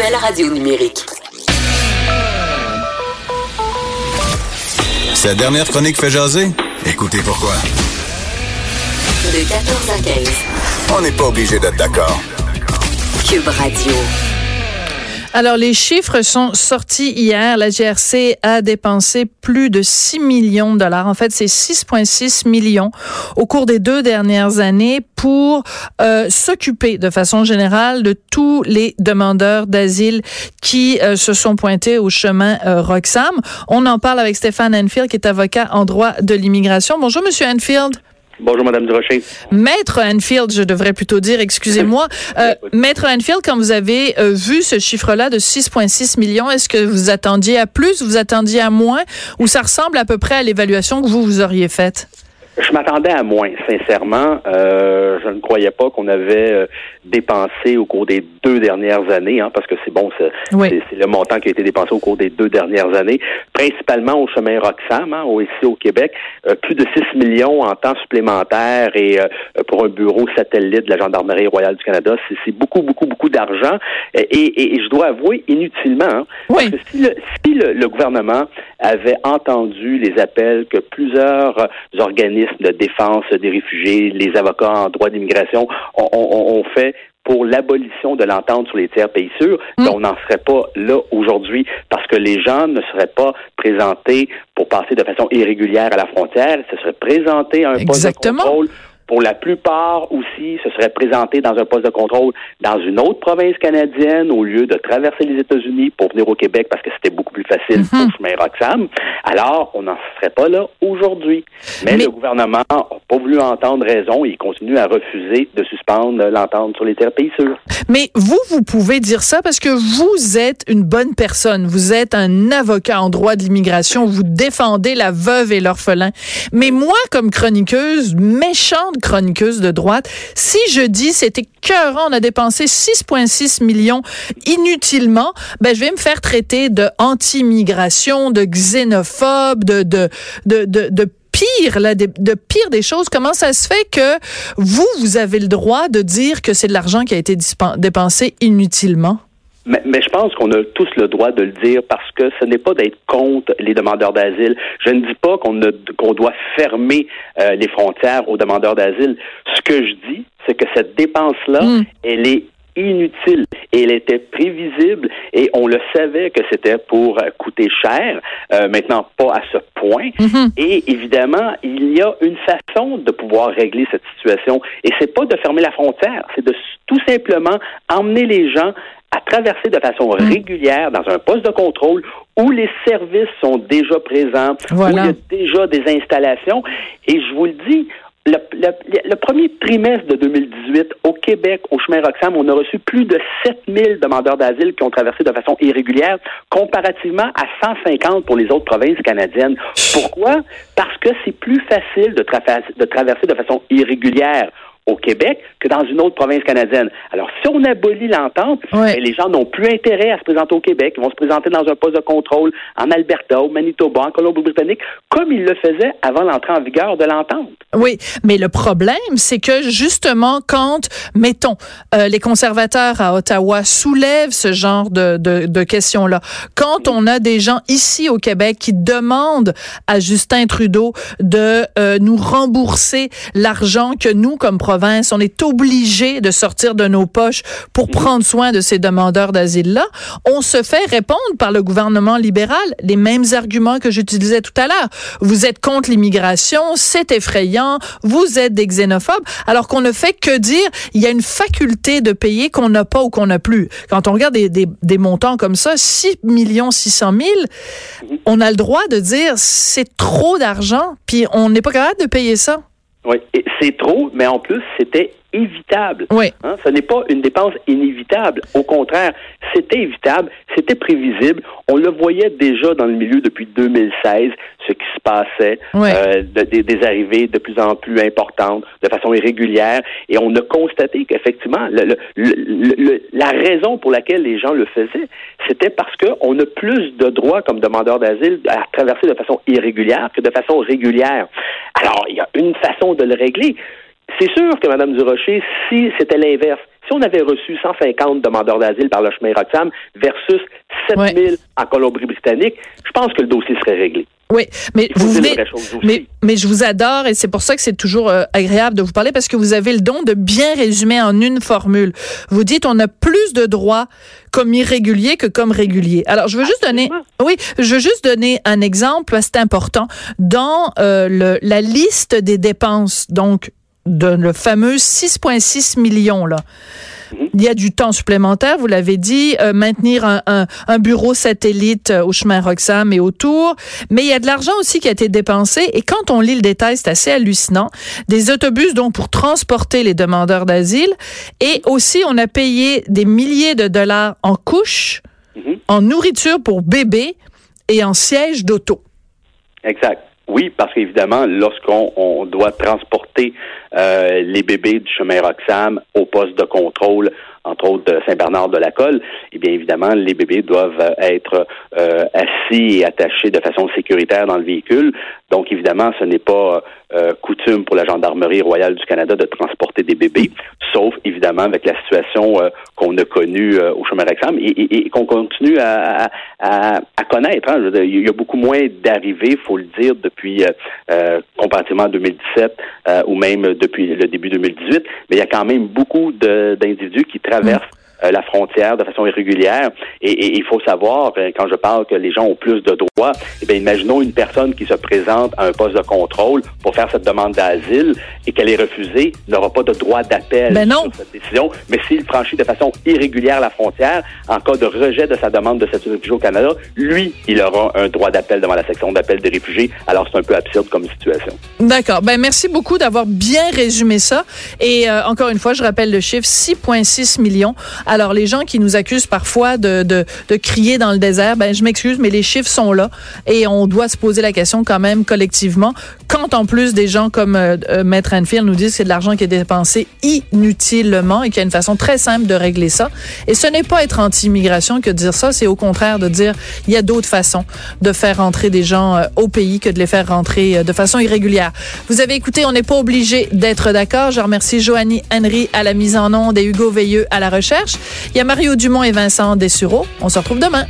nouvelle radio numérique. Sa dernière chronique fait jaser? Écoutez pourquoi. De 14 à 15. On n'est pas obligé d'être d'accord. Cube Radio. Alors, les chiffres sont sortis hier. La GRC a dépensé plus de 6 millions de dollars. En fait, c'est 6,6 millions au cours des 2 dernières années pour s'occuper de façon générale de tous les demandeurs d'asile qui se sont pointés au chemin Roxham. On en parle avec Stéphane Enfield, qui est avocat en droit de l'immigration. Bonjour, Monsieur Enfield. Bonjour, Madame Durocher. Maître Enfield, je devrais plutôt dire, excusez-moi. Maître Enfield, quand vous avez vu ce chiffre-là de 6,6 millions, est-ce que vous attendiez à plus, vous attendiez à moins, ou ça ressemble à peu près à l'évaluation que vous auriez faite? Je m'attendais à moins, sincèrement. Je ne croyais pas qu'on avait dépensé au cours des 2 dernières années, parce que c'est le montant qui a été dépensé au cours des 2 dernières années, principalement au chemin Roxham, ici au Québec, plus de 6 millions en temps supplémentaire et pour un bureau satellite de la Gendarmerie royale du Canada, c'est beaucoup, beaucoup, beaucoup d'argent et je dois avouer inutilement. Parce que si le gouvernement avait entendu les appels que plusieurs organismes de défense des réfugiés, les avocats en droit d'immigration ont fait pour l'abolition de l'entente sur les tiers pays sûrs, on n'en serait pas là aujourd'hui parce que les gens ne seraient pas présentés pour passer de façon irrégulière à la frontière, se seraient présentés à un poste de contrôle. Pour la plupart aussi, se seraient présentés dans un poste de contrôle dans une autre province canadienne au lieu de traverser les États-Unis pour venir au Québec parce que c'était beaucoup plus facile pour chemin Roxham. Alors, on n'en serait pas là aujourd'hui. Mais le gouvernement n'a pas voulu entendre raison et il continue à refuser de suspendre l'entente sur les terres pays sûrs. Mais vous pouvez dire ça parce que vous êtes une bonne personne. Vous êtes un avocat en droit de l'immigration. Vous défendez la veuve et l'orphelin. Mais moi, comme chroniqueuse, méchante chroniqueuse de droite, si je dis c'est écœurant, on a dépensé 6,6 millions inutilement, je vais me faire traiter de anti-migration, de xénophobe, de pire des choses. Comment ça se fait que vous avez le droit de dire que c'est de l'argent qui a été dépensé inutilement? Mais je pense qu'on a tous le droit de le dire parce que ce n'est pas d'être contre les demandeurs d'asile. Je ne dis pas qu'on doit fermer les frontières aux demandeurs d'asile. Ce que je dis, c'est que cette dépense-là, elle est inutile. Elle était prévisible et on le savait que c'était pour coûter cher. Maintenant, pas à ce point. Et évidemment, il y a une façon de pouvoir régler cette situation. Et c'est pas de fermer la frontière. C'est de tout simplement emmener les gens à traverser de façon régulière dans un poste de contrôle où les services sont déjà présents, où il y a déjà des installations. Et je vous le dis, le premier trimestre de 2018, au Québec, au chemin Roxham, on a reçu plus de 7000 demandeurs d'asile qui ont traversé de façon irrégulière, comparativement à 150 pour les autres provinces canadiennes. Pourquoi? Parce que c'est plus facile de traverser de façon irrégulière au Québec que dans une autre province canadienne. Alors, si on abolit l'entente, les gens n'ont plus intérêt à se présenter au Québec. Ils vont se présenter dans un poste de contrôle en Alberta, au Manitoba, en Colombie-Britannique, comme ils le faisaient avant l'entrée en vigueur de l'entente. Oui, mais le problème, c'est que justement, quand, mettons, les conservateurs à Ottawa soulèvent ce genre de questions-là, quand on a des gens ici au Québec qui demandent à Justin Trudeau de nous rembourser l'argent que nous, comme province, on est obligé de sortir de nos poches pour prendre soin de ces demandeurs d'asile-là, on se fait répondre par le gouvernement libéral les mêmes arguments que j'utilisais tout à l'heure. Vous êtes contre l'immigration, c'est effrayant, vous êtes des xénophobes, alors qu'on ne fait que dire il y a une faculté de payer qu'on n'a pas ou qu'on n'a plus. Quand on regarde des montants comme ça, 6 600 000, on a le droit de dire c'est trop d'argent, puis on n'est pas capable de payer ça. Oui, et c'est trop, mais en plus, c'était évitable. Oui. Ce n'est pas une dépense inévitable. Au contraire, c'était évitable, c'était prévisible. On le voyait déjà dans le milieu depuis 2016, ce qui se passait, des arrivées de plus en plus importantes, de façon irrégulière. Et on a constaté qu'effectivement, la raison pour laquelle les gens le faisaient, c'était parce qu'on a plus de droits comme demandeur d'asile à traverser de façon irrégulière que de façon régulière. Alors, il y a une façon de le régler. C'est sûr que Mme Durocher, si c'était l'inverse, si on avait reçu 150 demandeurs d'asile par le chemin Roxham versus 7000 en Colombie-Britannique, je pense que le dossier serait réglé. Oui, mais vous venez, mais je vous adore et c'est pour ça que c'est toujours agréable de vous parler parce que vous avez le don de bien résumer en une formule. Vous dites on a plus de droits comme irréguliers que comme réguliers. Alors je veux juste donner un exemple, c'est important dans la liste des dépenses, donc de le fameux 6,6 millions là. Il y a du temps supplémentaire, vous l'avez dit, maintenir un bureau satellite au chemin Roxham et autour. Mais il y a de l'argent aussi qui a été dépensé. Et quand on lit le détail, c'est assez hallucinant. Des autobus, donc, pour transporter les demandeurs d'asile. Et aussi, on a payé des milliers de dollars en couches, en nourriture pour bébés et en sièges d'auto. Exact. Oui, parce qu'évidemment, lorsqu'on doit transporter les bébés du chemin Roxham au poste de contrôle, entre autres de Saint-Bernard-de-la-Colle, eh bien évidemment, les bébés doivent être assis et attachés de façon sécuritaire dans le véhicule. Donc évidemment, ce n'est pas coutume pour la Gendarmerie royale du Canada de transporter des bébés, sauf évidemment avec la situation qu'on a connue au chemin Roxham et qu'on continue à connaître. Hein. Je veux dire, il y a beaucoup moins d'arrivées, faut le dire, depuis comparativement 2017 ou même depuis le début 2018, mais il y a quand même beaucoup d'individus qui traversent la frontière de façon irrégulière. Et il faut savoir, quand je parle que les gens ont plus de droits, eh bien, imaginons une personne qui se présente à un poste de contrôle pour faire cette demande d'asile et qu'elle est refusée, n'aura pas de droit d'appel sur cette décision. Mais s'il franchit de façon irrégulière la frontière, en cas de rejet de sa demande de statut de réfugié au Canada, lui, il aura un droit d'appel devant la section d'appel des réfugiés. Alors, c'est un peu absurde comme situation. D'accord. Ben, merci beaucoup d'avoir bien résumé ça. Et encore une fois, je rappelle le chiffre, 6,6 millions. Alors, les gens qui nous accusent parfois de crier dans le désert, ben je m'excuse, mais les chiffres sont là et on doit se poser la question quand même collectivement. Quand en plus des gens comme Maître Handfield nous disent que c'est de l'argent qui est dépensé inutilement et qu'il y a une façon très simple de régler ça. Et ce n'est pas être anti-immigration que de dire ça, c'est au contraire de dire il y a d'autres façons de faire rentrer des gens au pays que de les faire rentrer de façon irrégulière. Vous avez écouté, on n'est pas obligé d'être d'accord. Je remercie Joannie Henry à la mise en onde et Hugo Veilleux à la recherche. Il y a Mario Dumont et Vincent Dessureaux. On se retrouve demain.